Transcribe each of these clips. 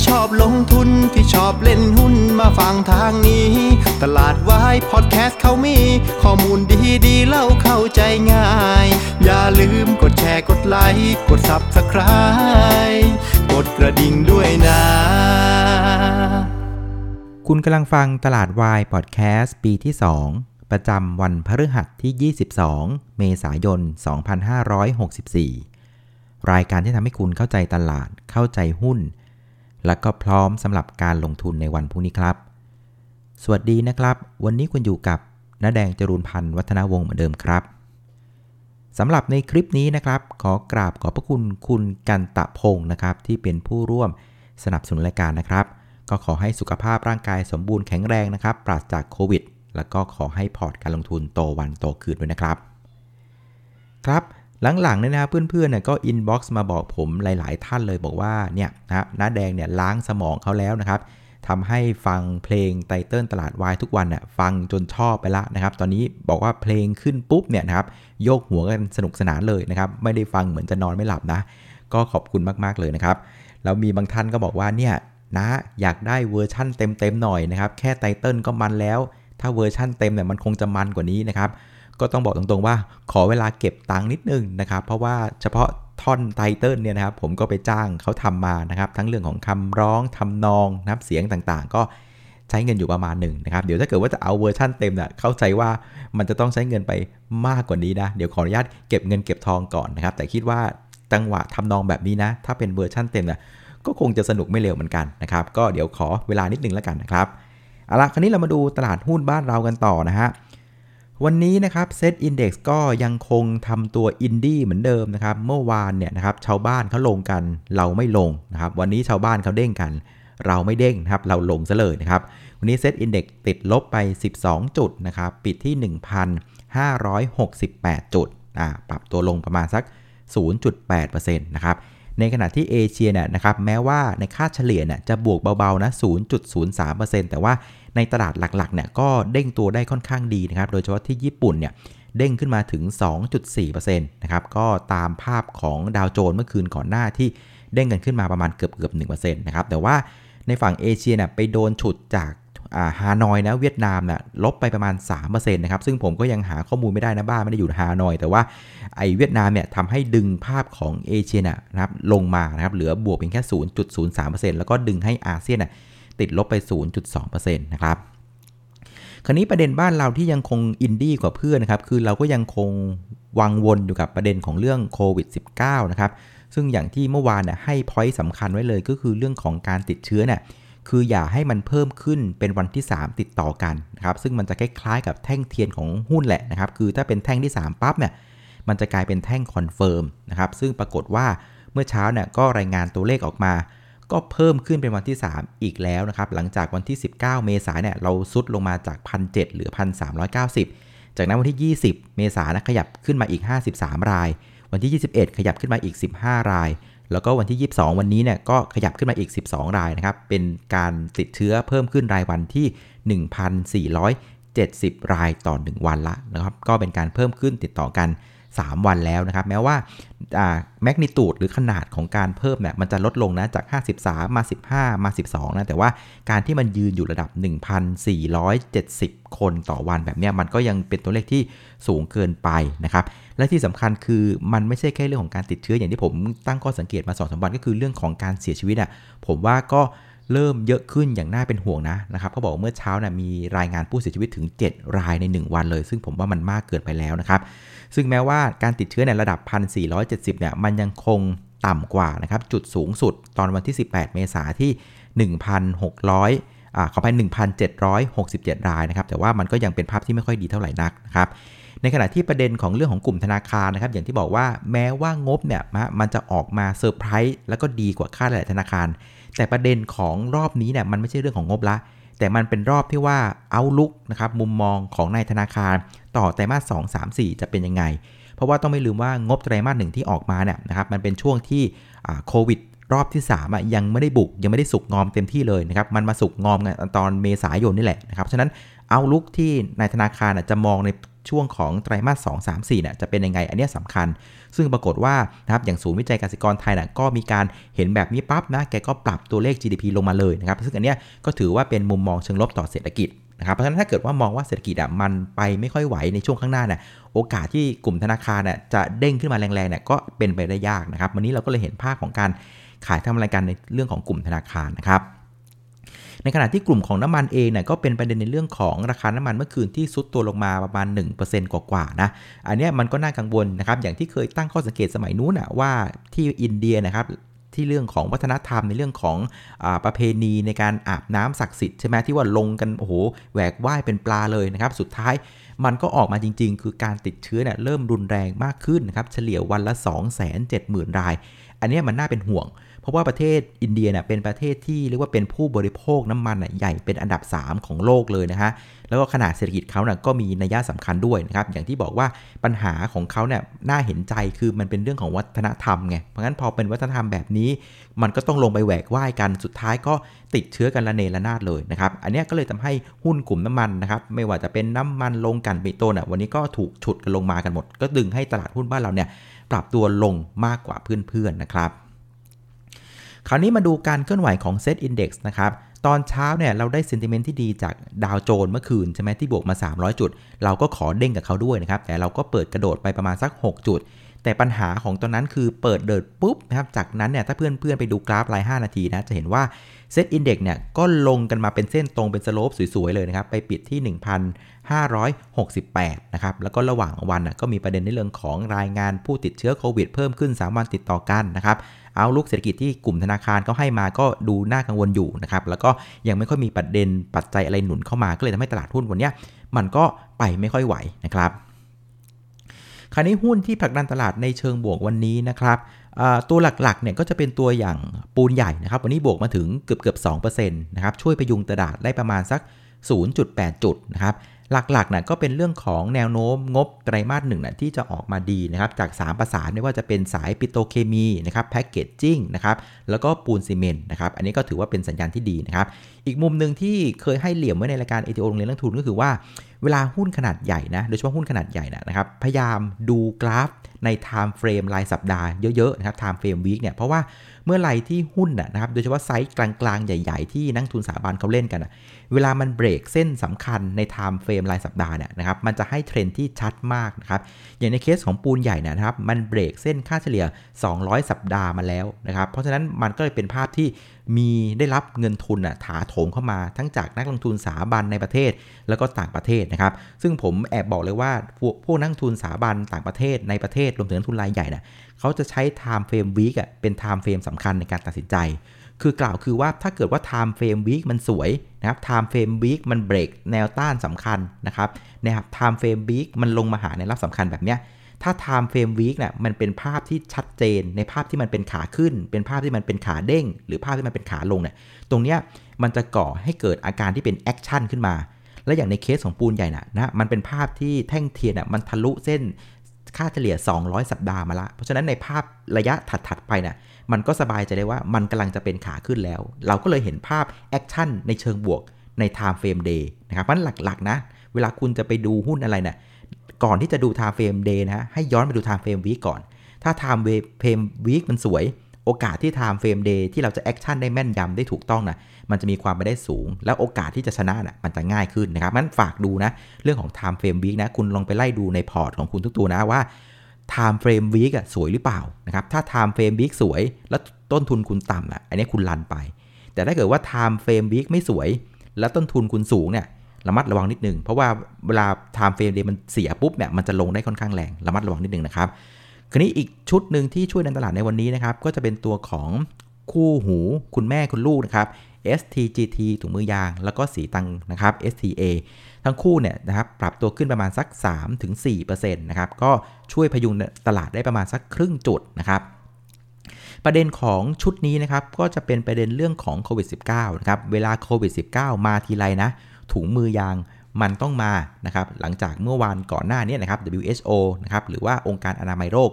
ที่ชอบลงทุนที่ชอบเล่นหุ้นมาฟังทางนี้ตลาดวายพอดแคสต์เขามีข้อมูลดีๆเล่าเข้าใจง่ายอย่าลืมกดแชร์กดไลค์กด Subscribe กดกระดิ่งด้วยนะคุณกำลังฟังตลาดวายพอดแคสต์ปีที่2ประจำวันพฤหัสที่22เมษายน2564รายการที่ทำให้คุณเข้าใจตลาดเข้าใจหุ้นและก็พร้อมสำหรับการลงทุนในวันพรุ่งนี้ครับสวัสดีนะครับวันนี้คุณอยู่กับณแดงจรูนพันธ์วัฒนวงศ์เหมือนเดิมครับสำหรับในคลิปนี้นะครับขอกราบขอบพระคุณคุณกันตะพงศ์นะครับที่เป็นผู้ร่วมสนับสนุนรายการนะครับก็ขอให้สุขภาพร่างกายสมบูรณ์แข็งแรงนะครับปราศจากโควิดแล้วก็ขอให้พอร์ตการลงทุนโตวันโตคืนด้วยนะครับครับหลังๆเนี่ยนะเพื่อนๆเนี่ยก็อินบ็อกซ์มาบอกผมหลายๆท่านเลยบอกว่าเนี่ยนะน้าแดงเนี่ยล้างสมองเขาแล้วนะครับทำให้ฟังเพลงไตเติ้ลตลาดวายทุกวันเนี่ยฟังจนชอบไปละนะครับตอนนี้บอกว่าเพลงขึ้นปุ๊บเนี่ยนะครับโยกหัวกันสนุกสนานเลยนะครับไม่ได้ฟังเหมือนจะนอนไม่หลับนะก็ขอบคุณมากๆเลยนะครับแล้วมีบางท่านก็บอกว่าเนี่ยนะอยากได้เวอร์ชั่นเต็มๆหน่อยนะครับแค่ไตเติ้ลก็มันแล้วถ้าเวอร์ชั่นเต็มเนี่ยมันคงจะมันกว่านี้นะครับก็ต้องบอกตรงๆว่าขอเวลาเก็บตังค์นิดนึงนะครับเพราะว่าเฉพาะท่อนไตเติ้ลเนี่ยนะครับผมก็ไปจ้างเขาทำมานะครับทั้งเรื่องของคำร้องทำนองนับเสียงต่างๆก็ใช้เงินอยู่ประมาณหนึ่งนะครับเดี๋ยวถ้าเกิดว่าจะเอาเวอร์ชั่นเต็มเนี่ยเข้าใจว่ามันจะต้องใช้เงินไปมากกว่านี้นะเดี๋ยวขออนุญาตเก็บเงินเก็บทองก่อนนะครับแต่คิดว่าจังหวะทำนองแบบนี้นะถ้าเป็นเวอร์ชั่นเต็มเนี่ยก็คงจะสนุกไม่เลวเหมือนกันนะครับก็เดี๋ยวขอเวลานิดนึงแล้วกันนะครับเอาละคราวนี้เรามาดูตลาดหุ้นบ้านเรากันต่อนะฮะวันนี้นะครับเซตอินเด็กซ์ก็ยังคงทำตัวอินดี้เหมือนเดิมนะครับเมื่อวานเนี่ยนะครับชาวบ้านเขาลงกันเราไม่ลงนะครับวันนี้ชาวบ้านเขาเด้งกันเราไม่เด้งนะครับเราลงซะเลยนะครับวันนี้เซตอินเด็กซ์ติดลบไป12จุดนะครับปิดที่ 1,568 จุดปรับตัวลงประมาณสัก 0.8% นะครับในขณะที่เอเชียเนี่ยนะครับแม้ว่าในค่าเฉลี่ยเนี่ยจะบวกเบาๆนะ 0.03% แต่ว่าในตลาดหลักๆเนี่ยก็เด้งตัวได้ค่อนข้างดีนะครับโดยเฉพาะที่ญี่ปุ่นเนี่ยเด้งขึ้นมาถึง 2.4% นะครับก็ตามภาพของดาวโจนส์เมื่อคืนก่อนหน้าที่เด้งกันขึ้นมาประมาณเกือบ 1% นะครับแต่ว่าในฝั่งเอเชียเนี่ยไปโดนฉุดจากฮานอยนะเวียดนามนะลบไปประมาณ 3% นะครับซึ่งผมก็ยังหาข้อมูลไม่ได้นะบ้านไม่ได้อยู่ฮานอยแต่ว่าไอ้เวียดนามเนี่ยทำให้ดึงภาพของเอเชียนะครับลงมานะครับเหลือบวกเพียงแค่ 0.03% แล้วก็ดึงให้อาเซียนนะติดลบไป 0.2% นะครับคราวนี้ประเด็นบ้านเราที่ยังคงอินดี้กว่าเพื่อนนะครับคือเราก็ยังคงวังวนอยู่กับประเด็นของเรื่องโควิด -19 นะครับซึ่งอย่างที่เมื่อวานนะให้พอยต์สำคัญไว้เลยก็คือเรื่องของการติดเชื้อเนี่ยคืออย่าให้มันเพิ่มขึ้นเป็นวันที่3ติดต่อกันนะครับซึ่งมันจะคล้ายๆกับแท่งเทียนของหุ้นแหละนะครับคือถ้าเป็นแท่งที่3ปั๊บเนี่ยมันจะกลายเป็นแท่งคอนเฟิร์มนะครับซึ่งปรากฏว่าเมื่อเช้าเนี่ยก็รายงานตัวเลขออกมาก็เพิ่มขึ้นเป็นวันที่3อีกแล้วนะครับหลังจากวันที่19เมษายนเนี่ยเราซุดลงมาจาก 1,700 เหลือ 1,390 จากนั้นวันที่20เมษายนขยับขึ้นมาอีก53รายวันที่21ขยับขึ้นมาอีก15รายแล้วก็วันที่22วันนี้เนี่ยก็ขยับขึ้นมาอีก12รายนะครับเป็นการติดเชื้อเพิ่มขึ้นรายวันที่ 1,470 รายต่อ1วันละนะครับก็เป็นการเพิ่มขึ้นติดต่อกัน3วันแล้วนะครับแม้ว่าแมกนิทูดหรือขนาดของการเพิ่มเนี่ยมันจะลดลงนะจาก53มา15มา12นะแต่ว่าการที่มันยืนอยู่ระดับ 1,470 คนต่อวันแบบเนี้ยมันก็ยังเป็นตัวเลขที่สูงเกินไปนะครับและที่สำคัญคือมันไม่ใช่แค่เรื่องของการติดเชื้ออย่างที่ผมตั้งข้อสังเกตมา 2-3 วันก็คือเรื่องของการเสียชีวิตอ่ะผมว่าก็เริ่มเยอะขึ้นอย่างน่าเป็นห่วงนะครับเขาบอกเมื่อเช้านะมีรายงานผู้เสียชีวิตถึง7รายใน1วันเลยซึ่งผมว่ามันมากเกินไปแล้วนะครับซึ่งแม้ว่าการติดเชื้อในระดับ 1,470 เนี่ยมันยังคงต่ำกว่านะครับจุดสูงสุดตอนวันที่18เมษายนที่ 1,767 รายนะครับแต่ว่ามันก็ยังเป็นภาพที่ไม่ค่อยดีเท่าไหร่นักนะครับในขณะที่ประเด็นของเรื่องของกลุ่มธนาคารนะครับอย่างที่บอกว่าแม้ว่างบเนี่ยมันจะออกมาเซอร์ไพรส์แล้วก็ดีกว่าคาดหลายธนาคารแต่ประเด็นของรอบนี้เนี่ยมันไม่ใช่เรื่องของงบละแต่มันเป็นรอบที่ว่าเอาลุกนะครับมุมมองของนายธนาคารต่อไตรมาส 2, 3, 4 จะเป็นยังไงเพราะว่าต้องไม่ลืมว่างบไตรมาส1ที่ออกมาเนี่ยนะครับมันเป็นช่วงที่โควิดรอบที่3ยังไม่ได้บุกยังไม่ได้สุกงอมเต็มที่เลยนะครับมันมาสุกงอมกันตอนเมษายนนี่แหละนะครับฉะนั้นเอาลุกที่นายธนาคารจะมองใน ช่วงของไตรมาส 2 3 4 เนี่ยจะเป็นยังไงอันนี้สำคัญซึ่งปรากฏว่านะครับอย่างศูนย์วิจัยเกษตรกรไทยนะก็มีการเห็นแบบนี้ปั๊บนะแกก็ปรับตัวเลข GDP ลงมาเลยนะครับซึ่งอันนี้ก็ถือว่าเป็นมุมมองเชิงลบต่อเศรษฐกิจนะครับเพราะฉะนั้นถ้าเกิดว่ามองว่าเศรษฐกิจอ่ะมันไปไม่ค่อยไหวในช่วงข้างหน้าเนี่ยโอกาสที่กลุ่มธนาคารเนี่ยจะเด้งขึ้นมาแรงๆเนี่ยก็เป็นไปได้ยากนะครับวันนี้เราก็เลยเห็นภาพของการขายทำรายการในเรื่องของกลุ่มธนาคารนะครับในขณะที่กลุ่มของน้ำมันเองเนี่ยก็เป็นประเด็นในเรื่องของราคาน้ำมันเมื่อคืนที่ซุดตัวลงมาประมาณ 1% กว่าๆนะอันนี้มันก็น่ากังวลนะครับอย่างที่เคยตั้งข้อสังเกตสมัยนู้นนะว่าที่อินเดียนะครับที่เรื่องของวัฒนธรรมในเรื่องของประเพณีในการอาบน้ำศักดิ์สิทธิ์ใช่ไหมที่ว่าลงกันโอ้โหแหวกว่ายเป็นปลาเลยนะครับสุดท้ายมันก็ออกมาจริงๆคือการติดเชื้อเนี่ยเริ่มรุนแรงมากขึ้นนะครับเฉลี่ยวันละ 270,000 รายอันนี้มันน่าเป็นห่วงเพราะว่าประเทศอินเดียเนี่ยเป็นประเทศที่เรียกว่าเป็นผู้บริโภคน้ำมันใหญ่เป็นอันดับ3ของโลกเลยนะฮะแล้วก็ขนาดเศรษฐกิจเขาเนี่ยก็มีนัยสำคัญด้วยนะครับอย่างที่บอกว่าปัญหาของเขาเนี่ยน่าเห็นใจคือมันเป็นเรื่องของวัฒนธรรมไงเพราะงั้นพอเป็นวัฒนธรรมแบบนี้มันก็ต้องลงไปแหวกว่ายกันสุดท้ายก็ติดเชื้อกันระเนระนาดเลยนะครับอันนี้ก็เลยทำให้หุ้นกลุ่มน้ำมันนะครับไม่ว่าจะเป็นน้ำมันลงกันปิโตรเนี่ยวันนี้ก็ถูกฉุดกันลงมากันหมดก็ดึงให้ตลาดหุ้นบ้านเราเนี่ยปรับตัวลงมากกว่าเพื่อนๆนะครับคราวนี้มาดูการเคลื่อนไหวของ Set Index นะครับตอนเช้าเนี่ยเราได้ sentiment ที่ดีจากดาวโจนส์เมื่อคืนใช่ไหมที่บวกมา300จุดเราก็ขอเด้งกับเขาด้วยนะครับแต่เราก็เปิดกระโดดไปประมาณสัก6จุดแต่ปัญหาของตอนนั้นคือเปิดเดินปุ๊บนะครับจากนั้นเนี่ยถ้าเพื่อนๆไปดูกราฟราย5นาทีนะจะเห็นว่า Set Index เนี่ยก็ลงกันมาเป็นเส้นตรงเป็นสโลปสวยๆเลยนะครับไปปิดที่ 1,568 นะครับแล้วก็ระหว่างวันก็มีประเด็นในเรื่องของรายงานผู้ติดเชื้อโควิดเพิ่มขึ้น3วันติดต่อกันนะครับเอาลุกเศรษฐกิจที่กลุ่มธนาคารเขาให้มาก็ดูน่ากังวลอยู่นะครับแล้วก็ยังไม่ค่อยมีประเด็นปัจจัยอะไรหนุนเข้ามาก็เลยทำให้ตลาดหุ้นวันนี้มันก็ไปไม่ค่อยไหวนะครับคราวนี้หุ้นที่ผลักดันตลาดในเชิงบวกวันนี้นะครับตัวหลักๆเนี่ยก็จะเป็นตัวอย่างปูนใหญ่นะครับวันนี้บวกมาถึงเกือบ 2% นะครับช่วยพยุงตลาดได้ประมาณสัก 0.8 จุดนะครับหลักๆนะก็เป็นเรื่องของแนวโน้มงบไตรมาส1นะที่จะออกมาดีนะครับจาก3ประสานไม่ว่าจะเป็นสายปิโตรเคมีนะครับแพคเกจจิ้งนะครับแล้วก็ปูนซีเมนต์นะครับอันนี้ก็ถือว่าเป็นสัญญาณที่ดีนะครับอีกมุมนึงที่เคยให้เหลี่ยมไว้ในรายการ ATO โรงเรียนนักทุนก็คือว่าเวลาหุ้นขนาดใหญ่นะโดยเฉพาะหุ้นขนาดใหญ่นะครับพยายามดูกราฟใน time frame รายสัปดาห์เยอะๆนะครับ time frame week เนี่ยเพราะว่าเมื่อไหร่ที่หุ้นนะครับโดยเฉพาะไซส์กลางๆใหญ่ๆที่นักทุนสถาบันเขาเล่นกันนะเวลามันเบรกเส้นสำคัญใน time frame รายสัปดาห์เนี่ยนะครับมันจะให้เทรนที่ชัดมากนะครับอย่างในเคสของปูนใหญ่นะครับมันเบรกเส้นค่าเฉลี่ย200สัปดาห์มาแล้วนะครับเพราะฉะนั้นมันก็เลยเป็นภาพที่มีได้รับเงินทุนถาโถมเข้ามาทั้งจากนักลงทุนสถาบันในประเทศแล้วก็ต่างประเทศนะครับซึ่งผมแอบบอกเลยว่าพวกนักทุนสถาบันต่างประเทศในประเทศรวมถึงนักทุนรายใหญ่นะเขาจะใช้ time frame week เป็น time frame สำคัญในการตัดสินใจคือกล่าวคือว่าถ้าเกิดว่า time frame week มันสวยนะครับ time frame week มันเบรกแนวต้านสำคัญนะครับ time frame week มันลงมาหาแนวรับสำคัญแบบเนี้ยถ้า time frame week น่ะมันเป็นภาพที่ชัดเจนในภาพที่มันเป็นขาขึ้นเป็นภาพที่มันเป็นขาเด้งหรือภาพที่มันเป็นขาลงเนี่ยตรงเนี้ยมันจะก่อให้เกิดอาการที่เป็นแอคชั่นขึ้นมาและอย่างในเคสของปูนใหญ่น่ะนะมันเป็นภาพที่แท่งเทียนน่ะมันทะลุเส้นค่าเฉลี่ย200สัปดาห์มาละเพราะฉะนั้นในภาพระยะถัดๆไปน่ะมันก็สบายใจได้ว่ามันกำลังจะเป็นขาขึ้นแล้วเราก็เลยเห็นภาพแอคชั่นในเชิงบวกใน time frame day นะครับเพราะฉะนั้นหลักๆนะเวลาคุณจะไปดูหุ้นอะไรน่ะก่อนที่จะดู time frame day นะให้ย้อนไปดู time frame week ก่อนถ้า time frame week มันสวยโอกาสที่ time frame day ที่เราจะแอคชั่นได้แม่นยำได้ถูกต้องนะมันจะมีความไปได้สูงแล้วโอกาสที่จะชนะนะมันจะง่ายขึ้นนะครับงั้นฝากดูนะเรื่องของ time frame week นะคุณลองไปไล่ดูในพอร์ตของคุณทุกตัวนะว่า time frame week สวยหรือเปล่านะครับถ้า time frame week สวยแล้วต้นทุนคุณต่ำนะอันนี้คุณลันไปแต่ถ้าเกิดว่า time frame week ไม่สวยแล้วต้นทุนคุณสูงเนี่ยระมัดระวังนิดนึงเพราะว่าเวลา time frame day มันเสียปุ๊บเนี่ยมันจะลงได้ค่อนข้างแรงระมัดระวังนิดนึงนะครับคราวนี้อีกชุดหนึ่งที่ช่วยดันตลาดในวันนี้นะครับก็จะเป็นตัวของคู่หูคุณแม่คุณลูกนะครับ STGT ถุงมือยางแล้วก็สีตังนะครับ STA ทั้งคู่เนี่ยนะครับปรับตัวขึ้นประมาณสัก 3-4% นะครับก็ช่วยพยุงตลาดได้ประมาณสักครึ่งจุดนะครับประเด็นของชุดนี้นะครับก็จะเป็นประเด็นเรื่องของโควิด -19 นะครับเวลาโควิด -19 มาทีไรนะถุงมือยางมันต้องมานะครับหลังจากเมื่อวานก่อนหน้านี้นะครับ WHO นะครับหรือว่าองค์การอนามัยโลก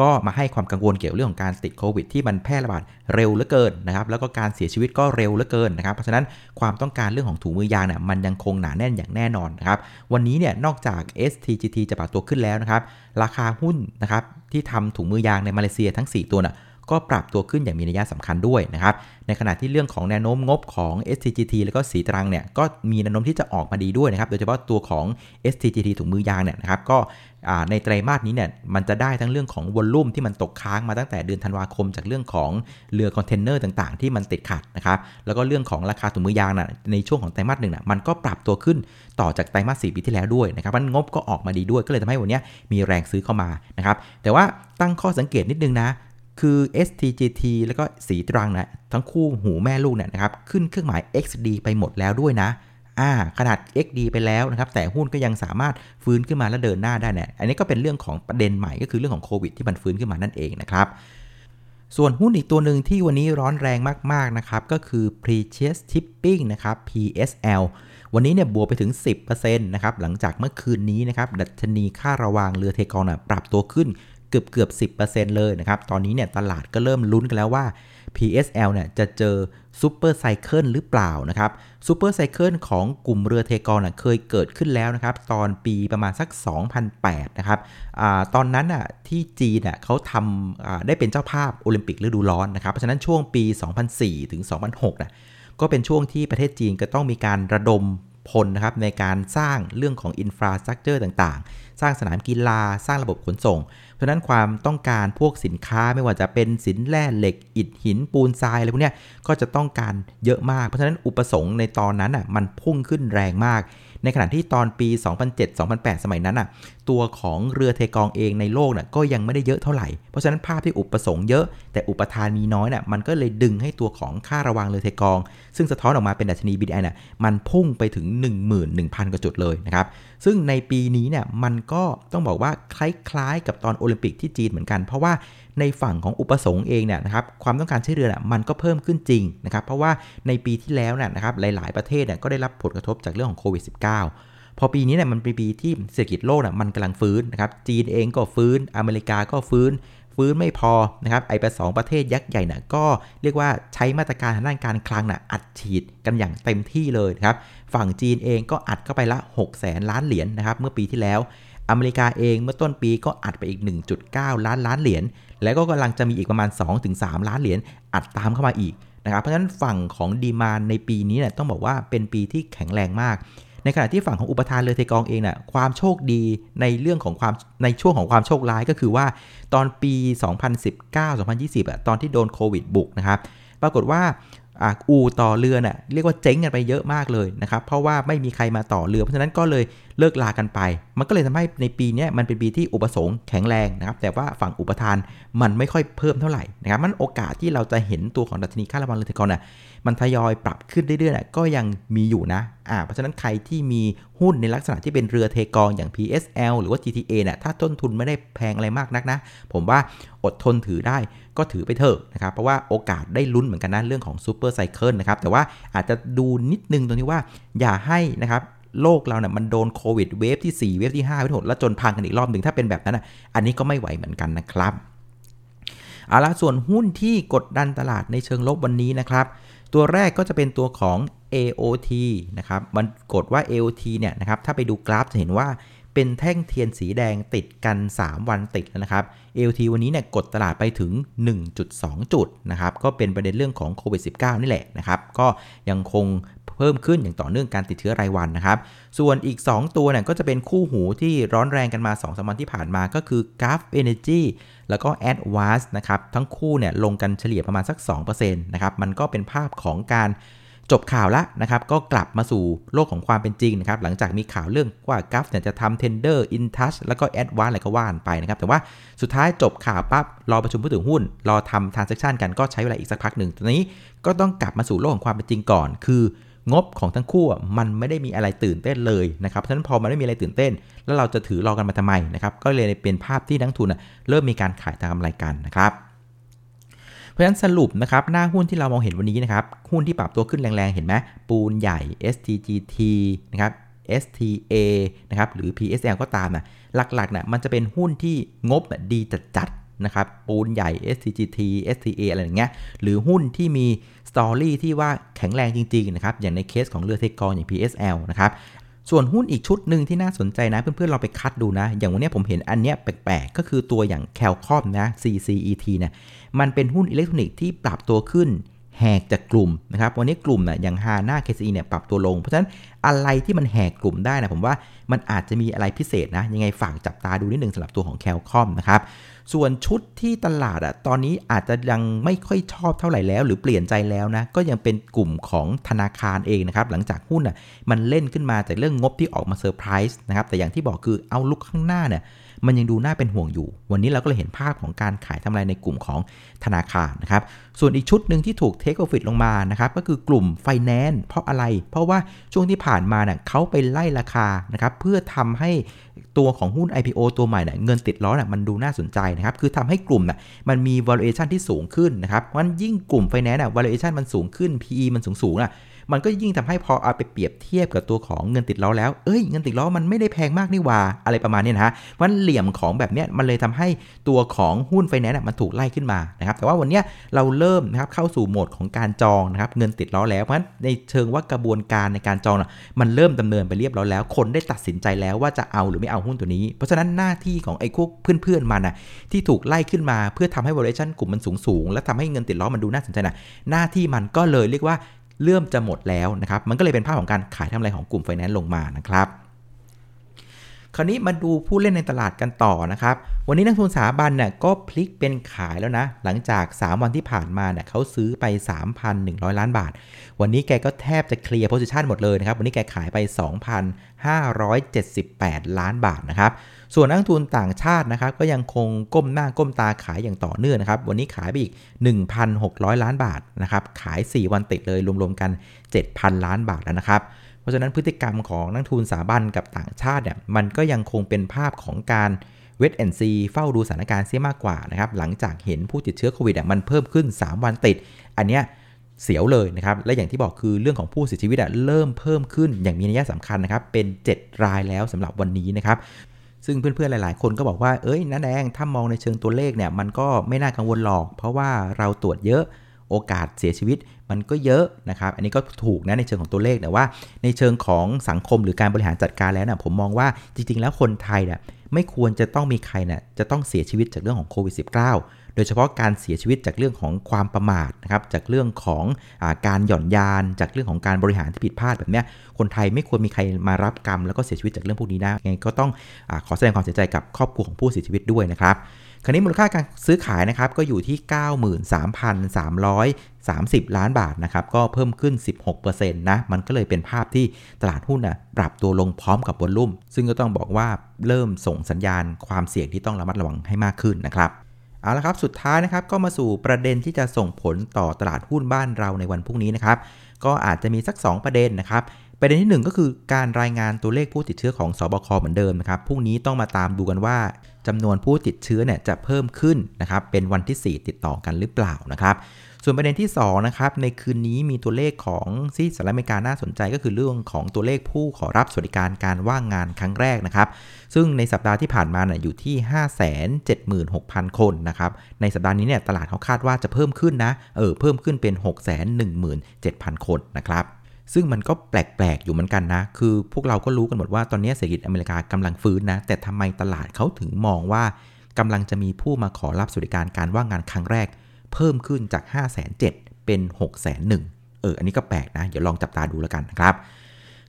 ก็มาให้ความกังวลเกี่ยวเรื่องของการติดโควิดที่มันแพร่ระบาดเร็วเหลือเกินนะครับแล้วก็การเสียชีวิตก็เร็วเหลือเกินนะครับเพราะฉะนั้นความต้องการเรื่องของถุงมือยางเนี่ยมันยังคงหนาแน่นอย่างแน่นอนนะครับวันนี้เนี่ยนอกจาก STGT จะปรับตัวขึ้นแล้วนะครับราคาหุ้นนะครับที่ทำถุงมือยางในมาเลเซียทั้ง4ตัวน่ะก็ปรับตัวขึ้นอย่างมีนัยสำคัญด้วยนะครับในขณะที่เรื่องของแนวโน้มงบของ STGT แล้วก็สีตรังเนี่ยก็มีแนวโน้มที่จะออกมาดีด้วยนะครับโดยเฉพาะตัวของ STGT ถุงมือยางเนี่ยนะครับก็ในไตรมาสนี้เนี่ยมันจะได้ทั้งเรื่องของวอลลุ่มที่มันตกค้างมาตั้งแต่เดือนธันวาคมจากเรื่องของเรือคอนเทนเนอร์ต่างๆที่มันติดขัดนะครับแล้วก็เรื่องของราคาถุงมือยางน่ะในช่วงของไตรมาส1น่ะมันก็ปรับตัวขึ้นต่อจากไตรมาส4ปีที่แล้วด้วยนะครับมันงบก็ออกมาดีด้วยก็เลยทำให้วันนี้มีแรงซื้อเข้ามานะครับแต่ว่าตั้งข้อสังเกตนิดนึงนะคือ STGT แล้วก็สีตรังนะทั้งคู่หูแม่ลูกเนี่ยนะครับขึ้นเครื่องหมาย XD ไปหมดแล้วด้วยนะขนาด XD ไปแล้วนะครับแต่หุ้นก็ยังสามารถฟื้นขึ้นมาและเดินหน้าได้เนี่ยอันนี้ก็เป็นเรื่องของประเด็นใหม่ก็คือเรื่องของโควิดที่มันฟื้นขึ้นมานั่นเองนะครับส่วนหุ้นอีกตัวหนึ่งที่วันนี้ร้อนแรงมากๆนะครับก็คือ Precious Shipping นะครับ PSL วันนี้เนี่ยบวกไปถึง 10% นะครับหลังจากเมื่อคืนนี้นะครับดัชนีค่าระวางเรือเทกองปรับตัวขึ้นเกือบ 10% เลยนะครับตอนนี้เนี่ยตลาดก็เริ่มลุ้นกันแล้วว่า PSL เนี่ยจะเจอซุปเปอร์ไซเคิลหรือเปล่านะครับซุปเปอร์ไซเคิลของกลุ่มเรือเทกองเคยเกิดขึ้นแล้วนะครับตอนปีประมาณสัก 2008 นะครับตอนนั้นน่ะที่จีนน่ะเขาทำได้เป็นเจ้าภาพโอลิมปิกฤดูร้อนนะครับเพราะฉะนั้นช่วงปี 2004 ถึง 2006 นะก็เป็นช่วงที่ประเทศจีนก็ต้องมีการระดมพลนะครับในการสร้างเรื่องของอินฟราสตรัคเจอร์ต่างๆสร้างสนามกีฬาสร้างระบบขนส่งเพราะฉะนั้นความต้องการพวกสินค้าไม่ว่าจะเป็นสินแร่เหล็กอิฐหินปูนทรายอะไรพวกนี้ก็จะต้องการเยอะมากเพราะฉะนั้นอุปสงค์ในตอนนั้นอ่ะมันพุ่งขึ้นแรงมากในขณะที่ตอนปี 2007-2008 สมัยนั้นอ่ะตัวของเรือเทกองเองในโลกน่ะก็ยังไม่ได้เยอะเท่าไหร่เพราะฉะนั้นภาพที่อุปสงค์เยอะแต่อุปทานมีน้อยน่ะมันก็เลยดึงให้ตัวของค่าระวางเรือเทกองซึ่งสะท้อนออกมาเป็นดัชนี BDI น่ะมันพุ่งไปถึง 11,000 กว่าจุดเลยนะครับซึ่งในปีนี้เนี่ยมันก็ต้องบอกว่าคล้ายๆกับตอนโอลิมปิกที่จีนเหมือนกันเพราะว่าในฝั่งของอุปสงค์เองเนี่ยนะครับความต้องการใช้เรือน่ะมันก็เพิ่มขึ้นจริงนะครับเพราะว่าในปีที่แล้วน่ะนะครับหลายๆประเทศเนี่ยก็ได้รับผลกระทบจากเรื่องของโควิด -19 พอปีนี้เนี่ยมันเป็นปีที่เศรษฐกิจโลกน่ะมันกำลังฟื้นนะครับจีนเองก็ฟื้นอเมริกาก็ฟื้นไม่พอนะครับไอ้2ประเทศยักษ์ใหญ่น่ะก็เรียกว่าใช้มาตรการทางด้านการคลังน่ะอัดฉีดกันอย่างเต็มที่เลยนะครับฝั่งจีนเองก็อัดเข้าไปละ 600,000 ล้านเหรียญนะครับเมื่อปีที่แล้วอเมริกาเองเมื่อต้นปีก็อัดไปอีก 1.9 ล้านเหรียญแล้วก็กำลังจะมีอีกประมาณ 2-3 ล้านเหรียญอัดตามเข้ามาอีกนะครับเพราะฉะนั้นฝั่งของดีมานด์ในปีนี้เนี่ยต้องบอกว่าเป็นปีที่แข็งแรงมากในขณะที่ฝั่งของอุปทานเรือเทกองเองน่ะความโชคดีในเรื่องของในช่วงของความโชคร้ายก็คือว่าตอนปี 2019-2020 ตอนที่โดนโควิดบุกนะครับปรากฏว่าอู่ต่อเรือน่ะเรียกว่าเจ๊งกันไปเยอะมากเลยนะครับเพราะว่าไม่มีใครมาต่อเรือเพราะฉะนั้นก็เลยเลิกลากันไปมันก็เลยทำให้ในปีนี้มันเป็นปีที่อุปสงค์แข็งแรงนะครับแต่ว่าฝั่งอุปทานมันไม่ค่อยเพิ่มเท่าไหร่นะครับมันโอกาสที่เราจะเห็นตัวของดัชนีค่าระวางเรือเทกองน่ะมันทยอยปรับขึ้นเรื่อยๆน่ะก็ยังมีอยู่นะเพราะฉะนั้นใครที่มีหุ้นในลักษณะที่เป็นเรือเทกองอย่าง PSL หรือว่า GTA น่ะถ้าต้นทุนไม่ได้แพงอะไรมากนักนะผมว่าอดทนถือได้ก็ถือไปเถอะนะครับเพราะว่าโอกาสได้ลุ้นเหมือนกันนะเรื่องของซูเปอร์ไซเคิลนะครับแต่ว่าอาจจะดูนิดนึงตรงที่ว่าอย่าให้นะครับโลกเราเนี่ยมันโดนโควิดเวฟที่4เวฟที่5เวฟที่6แล้วจนพังกันอีกรอบหนึ่งถ้าเป็นแบบนั้นนะอันนี้ก็ไม่ไหวเหมือนกันนะครับเอาละส่วนหุ้นที่กดดันตลาดในเชิงลบวันนี้นะครับตัวแรกก็จะเป็นตัวของ AOT นะครับมันกดว่า AOT เนี่ยนะครับถ้าไปดูกราฟจะเห็นว่าเป็นแท่งเทียนสีแดงติดกัน3วันติดแล้วนะครับ AOT วันนี้เนี่ยกดตลาดไปถึง 1.2 จุดนะครับก็เป็นประเด็นเรื่องของโควิด -19 นี่แหละนะครับก็ยังคงเพิ่มขึ้นอย่างต่อเนื่องการติดเชื้อรายวันนะครับส่วนอีก2ตัวเนี่ยก็จะเป็นคู่หูที่ร้อนแรงกันมา 2-3 วันที่ผ่านมาก็คือ Gulf Energy แล้วก็ Advance นะครับทั้งคู่เนี่ยลงกันเฉลี่ยประมาณสัก 2% นะครับมันก็เป็นภาพของการจบข่าวแล้วนะครับก็กลับมาสู่โลกของความเป็นจริงนะครับหลังจากมีข่าวเรื่องว่า Gulf เนี่ยจะทำ Tender InTouch แล้วก็ Advance อะไรก็ว่านไปนะครับแต่ว่าสุดท้ายจบข่าวปั๊บรอประชุมผู้ถือหุ้นรอทำ Transaction กันก็ใช้เวลาอีกสักพักนึงตอนนี้ก็ต้องกลับมาสู่โลกของความเป็นจริงก่อนคืองบของทั้งคู่มันไม่ได้มีอะไรตื่นเต้นเลยนะครับเพราะฉะนั้นพอมันไม่มีอะไรตื่นเต้นแล้วเราจะถือรอกันมาทำไมนะครับก็เลยเป็นภาพที่นักทุนเริ่มมีการขายทางกำไรกันนะครับเพราะฉะนั้นสรุปนะครับหน้าหุ้นที่เรามองเห็นวันนี้นะครับหุ้นที่ปรับตัวขึ้นแรงๆเห็นไหมปูนใหญ่ STGT นะครับ STA นะครับหรือ PSL ก็ตามนะหลักๆนะมันจะเป็นหุ้นที่งบดีจัด นะครับปูนใหญ่ STGT STA อะไรอย่างเงี้ยหรือหุ้นที่มีสตอรี่ที่ว่าแข็งแรงจริงๆนะครับอย่างในเคสของเรือเทกรอย่าง PSL นะครับส่วนหุ้นอีกชุดหนึ่งที่น่าสนใจนะเพื่อนๆเราไปคัดดูนะอย่างวันนี้ผมเห็นอันเนี้ยแปลกๆก็คือตัวอย่างแคลคอมนะ CCET นะมันเป็นหุ้นอิเล็กทรอนิกส์ที่ปรับตัวขึ้นแหกจากกลุ่มนะครับวันนี้กลุ่มนะอย่างฮาน่า KCE เนี่ยปรับตัวลงเพราะฉะนั้นอะไรที่มันแหกกลุ่มได้นะผมว่ามันอาจจะมีอะไรพิเศษนะยังไงฝากจับตาดูนิดนึงสำหรับตัวของแคลคอมนะครับส่วนชุดที่ตลาดอ่ะตอนนี้อาจจะยังไม่ค่อยชอบเท่าไหร่แล้วหรือเปลี่ยนใจแล้วนะก็ยังเป็นกลุ่มของธนาคารเองนะครับหลังจากหุ้นอ่ะมันเล่นขึ้นมาจากเรื่องงบที่ออกมาเซอร์ไพรส์นะครับแต่อย่างที่บอกคือเอาลุกข้างหน้าเนี่ยมันยังดูน่าเป็นห่วงอยู่วันนี้เราก็เลยเห็นภาพของการขายทำลายในกลุ่มของธนาคารนะครับส่วนอีกชุดหนึ่งที่ถูกเทคโปรฟิตลงมานะครับก็คือกลุ่มไฟแนนซ์เพราะอะไรเพราะว่าช่วงที่ผ่านมาเนี่ยเขาไปไล่ราคานะครับเพื่อทำให้ตัวของหุ้น IPO ตัวใหม่เนี่ยเงินติดล้อเนี่ยมันดูน่าสนใจนะครับคือทำให้กลุ่มเนี่ยมันมี valuation ที่สูงขึ้นนะครับเพราะฉะนั้นยิ่งกลุ่มไฟแนนซ์เนี่ย valuation มันสูงขึ้น PE มันสูงน่ะมันก็ยิ่งทำให้พอเอาไปเปรียบเทียบกับตัวของเงินติดล้อแล้วเอ้ยเงินติดล้อมันไม่ได้แพงมากนี่หว่าอะไรประมาณนี้นะฮะมันเหลี่ยมของแบบเนี้ยมันเลยทำให้ตัวของหุ้นไฟแนนซ์มันถูกไล่ขึ้นมานะครับแต่ว่าวันนี้เราเริ่มนะครับเข้าสู่โหมดของการจองนะครับเงินติดล้อแล้วเพราะฉะนั้นในเชิงว่ากระบวนการในการจองมันเริ่มดำเนินไปเรียบร้อยแล้วคนได้ตัดสินใจแล้วว่าจะเอาหรือไม่เอาหุ้นตัวนี้เพราะฉะนั้นหน้าที่ของไอ้พวกเพื่อนมันนะที่ถูกไล่ขึ้นมาเพื่อทำให้ valuation กลุ่มมันสูงและทำให้เงินติดล้อมันดูน่าสนใจนะหน้าที่มันก็เลยเรียกว่าเริ่มจะหมดแล้วนะครับมันก็เลยเป็นภาพของการขายทำไรของกลุ่มไฟแนนซ์ลงมานะครับคราวนี้มาดูผู้เล่นในตลาดกันต่อนะครับวันนี้นักทุนสถาบันเนี่ยก็พลิกเป็นขายแล้วนะหลังจาก3วันที่ผ่านมาเนี่ยเขาซื้อไป 3,100 ล้านบาทวันนี้แกก็แทบจะเคลียร์โพซิชันหมดเลยนะครับวันนี้แกขายไป 2,578 ล้านบาทนะครับส่วนนักทุนต่างชาตินะครับก็ยังคงก้มหน้าก้มตาขายอย่างต่อเนื่องนะครับวันนี้ขายไปอีก 1,600 ล้านบาทนะครับขาย4วันติดเลยรวมๆกัน 7,000 ล้านบาทแล้วนะครับเพราะฉะนั้นพฤติกรรมของนักทุนสถาบันกับต่างชาติเนี่ยมันก็ยังคงเป็นภาพของการเวทแอนด์ซีเฝ้าดูสถานการณ์เสียมากกว่านะครับหลังจากเห็นผู้ติดเชื้อโควิดมันเพิ่มขึ้น3วันติดอันเนี้ยเสียวเลยนะครับและอย่างที่บอกคือเรื่องของผู้เสียชีวิตเริ่มเพิ่มขึ้นอย่างมีนัยสำคัญนะครับเป็น7รายแล้วสำหรับวันนี้นะครับซึ่งเพื่อนๆหลายๆคนก็บอกว่าเอ้ยน้าแดงถ้ามองในเชิงตัวเลขเนี่ยมันก็ไม่น่ากังวลหรอกเพราะว่าเราตรวจเยอะโอกาสเสียชีวิตมันก็เยอะนะครับอันนี้ก็ถูกนะในเชิงของตัวเลขแต่ว่าในเชิงของสังคมหรือการบริหารจัดการแล้วนะผมมองว่าจริงๆแล้วคนไทยนะไม่ควรจะต้องมีใครนะจะต้องเสียชีวิตจากเรื่องของโควิด -19 โดยเฉพาะการเสียชีวิตจากเรื่องของความประมาทนะครับจากเรื่องของการหย่อนยานจากเรื่องของการบริหารที่ผิดพลาดแบบนี้คนไทยไม่ควรมีใครมารับกรรมแล้วก็เสียชีวิตจากเรื่องพวกนี้นะยังไงก็ต้องขอแสดงความเสียใจกับครอบครัวของผู้เสียชีวิตด้วยนะครับคราวนี้มูลค่าการซื้อขายนะครับก็อยู่ที่ 93,330 ล้านบาทนะครับก็เพิ่มขึ้น 16% นะมันก็เลยเป็นภาพที่ตลาดหุ้นนะปรับตัวลงพร้อมกับบอลลุ่มซึ่งก็ต้องบอกว่าเริ่มส่งสัญญาณความเสี่ยงที่ต้องระมัดระวังให้มากขึ้นนะครับเอาละครับสุดท้ายนะครับก็มาสู่ประเด็นที่จะส่งผลต่อตลาดหุ้นบ้านเราในวันพรุ่งนี้นะครับก็อาจจะมีสัก2ประเด็นนะครับประเด็นที่1ก็คือการรายงานตัวเลขผู้ติดเชื้อของสบคเหมือนเดิมนะครับพรุ่งนี้ต้องมาตามดูกันว่าจำนวนผู้ติดเชื้อเนี่ยจะเพิ่มขึ้นนะครับเป็นวันที่4ติดต่อกันหรือเปล่านะครับส่วนประเด็นที่2นะครับในคืนนี้มีตัวเลขของที่สหรัฐอเมริกาน่าสนใจก็คือเรื่องของตัวเลขผู้ขอรับสวัสดิการการว่างงานครั้งแรกนะครับซึ่งในสัปดาห์ที่ผ่านมาเนี่ยอยู่ที่ 576,000 คนนะครับในสัปดาห์นี้เนี่ยตลาดเขาคาดว่าจะเพิ่มขึ้นนะเพิ่มขึ้นเป็น 617,000 คนนะครับซึ่งมันก็แปลกๆอยู่เหมือนกันนะคือพวกเราก็รู้กันหมดว่าตอนนี้เศรษฐกิจอเมริกากำลังฟื้นนะแต่ทำไมตลาดเขาถึงมองว่ากำลังจะมีผู้มาขอรับสวัสดิการการว่างงานครั้งแรกเพิ่มขึ้นจาก 507,000 เป็น 601,000 อันนี้ก็แปลกนะเดี๋ยวลองจับตาดูแล้วกันนะครั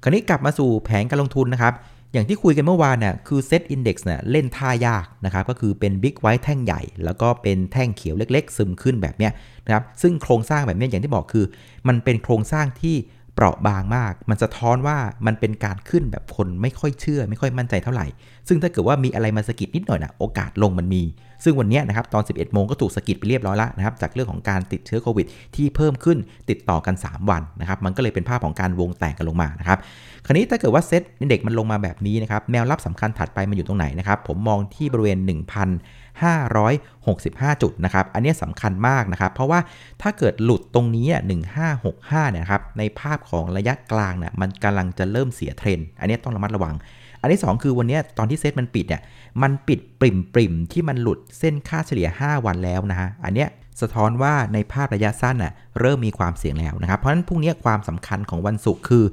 บคราวนี้กลับมาสู่แผนการลงทุนนะครับอย่างที่คุยกันเมื่อวานเนี่ยคือเซตอินเด็กซ์เนี่ยเล่นท่ายากนะครับก็คือเป็นบิ๊กไวท์แท่งใหญ่แล้วก็เป็นแท่งเขียวเล็กๆซึมขึ้นแบบเนี้ยนะครับซึ่งโครงสร้างแบบเนี้ยอย่างที่บอกคือมันเป็นโครงสร้างที่เปราะบางมากมันสะท้อนว่ามันเป็นการขึ้นแบบคนไม่ค่อยเชื่อไม่ค่อยมั่นใจเท่าไหร่ซึ่งถ้าเกิดว่ามีอะไรมาสะกิดนิดหน่อยนะโอกาสลงมันมีซึ่งวันนี้นะครับตอน 11 โมงก็ถูกสะกิดไปเรียบร้อยแล้วนะครับจากเรื่องของการติดเชื้อโควิดที่เพิ่มขึ้นติดต่อกัน3วันนะครับมันก็เลยเป็นภาพของการวงแตกกันลงมานะครับคราวนี้ถ้าเกิดว่าเซตอินเด็กซ์มันลงมาแบบนี้นะครับแนวรับสำคัญถัดไปมันอยู่ตรงไหนนะครับผมมองที่บริเวณ 1,565 จุดนะครับอันนี้สำคัญมากนะครับเพราะว่าถ้าเกิดหลุดตรงนี้1565เนี่ยครับในภาพของระยะกลางเนี่ยมันกำลังจะเริ่มเสียเทรนด์อันนี้ต้องระมัดระวัง อันที่2คือวันนี้ตอนที่เซตมันปิดเนี่ยมันปิดปริ่มๆที่มันหลุดเส้นค่าเฉลี่ย5วันแล้วนะฮะอันเนี้ยสะท้อนว่าในภาพระยะสั้นน่ะเริ่มมีความเสี่ยงแล้วนะครับเพราะฉะนั้นพรุ่งนี้ความสำคัญของวันศุกร์คือ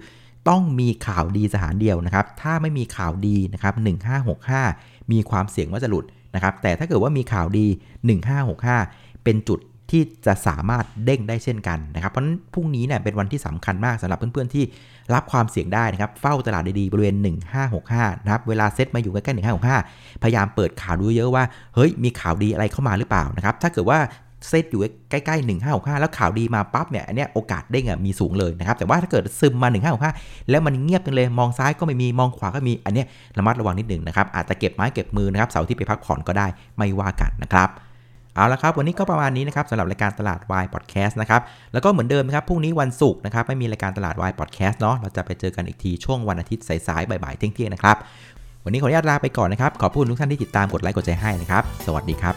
ต้องมีข่าวดีสถานเดียวนะครับถ้าไม่มีข่าวดีนะครับ1565มีความเสี่ยงว่าจะหลุดนะครับแต่ถ้าเกิดว่ามีข่าวดี1565เป็นจุดที่จะสามารถเด้งได้เช่นกันนะครับเพราะฉะนั้นพรุ่งนี้เนี่ยเป็นวันที่สำคัญมากสำหรับเพื่อนๆที่รับความเสี่ยงได้นะครับเฝ้าตลาดดีๆบริเวณ1565นะครับเวลาเซ็ตมาอยู่ใกล้ๆ1565พยายามเปิดข่าวดูเยอะว่าเฮ้ยมีข่าวดีอะไรเข้ามาหรือเปล่านะครับถ้าเกิดว่าเซตอยู่ใกล้ๆ1565แล้วข่าวดีมาปั๊บเนี่ยอันเนี้ยโอกาสเด้งอ่ะมีสูงเลยนะครับแต่ว่าถ้าเกิดซึมมา1565แล้วมันเงียบกันเลยมองซ้ายก็ไม่มีมองขวาก็มีอันเนี้ยระมัดระวังนิดนึงนะครับอาจจะเก็บไม้เก็บมือนะครับเสาร์ที่ไปพักผ่อนก็ได้ไม่ว่ากันนะครับเอาละครับวันนี้ก็ประมาณนี้นะครับสำหรับรายการตลาดวายพอดแคสต์นะครับแล้วก็เหมือนเดิมนะครับพรุ่งนี้วันศุกร์นะครับไม่มีรายการตลาดวายพอดแคสต์เนาะเราจะไปเจอกันอีกทีช่วงวันอาทิตย์สายๆบ่ายๆเที่ยงๆนะครับวันนี้ขออนุญาตลาไปก่อนนะครับขอบคุณทุกท่านที่ติดตามกดไลค์กดแชร์ให้นะครับสวัสดีครับ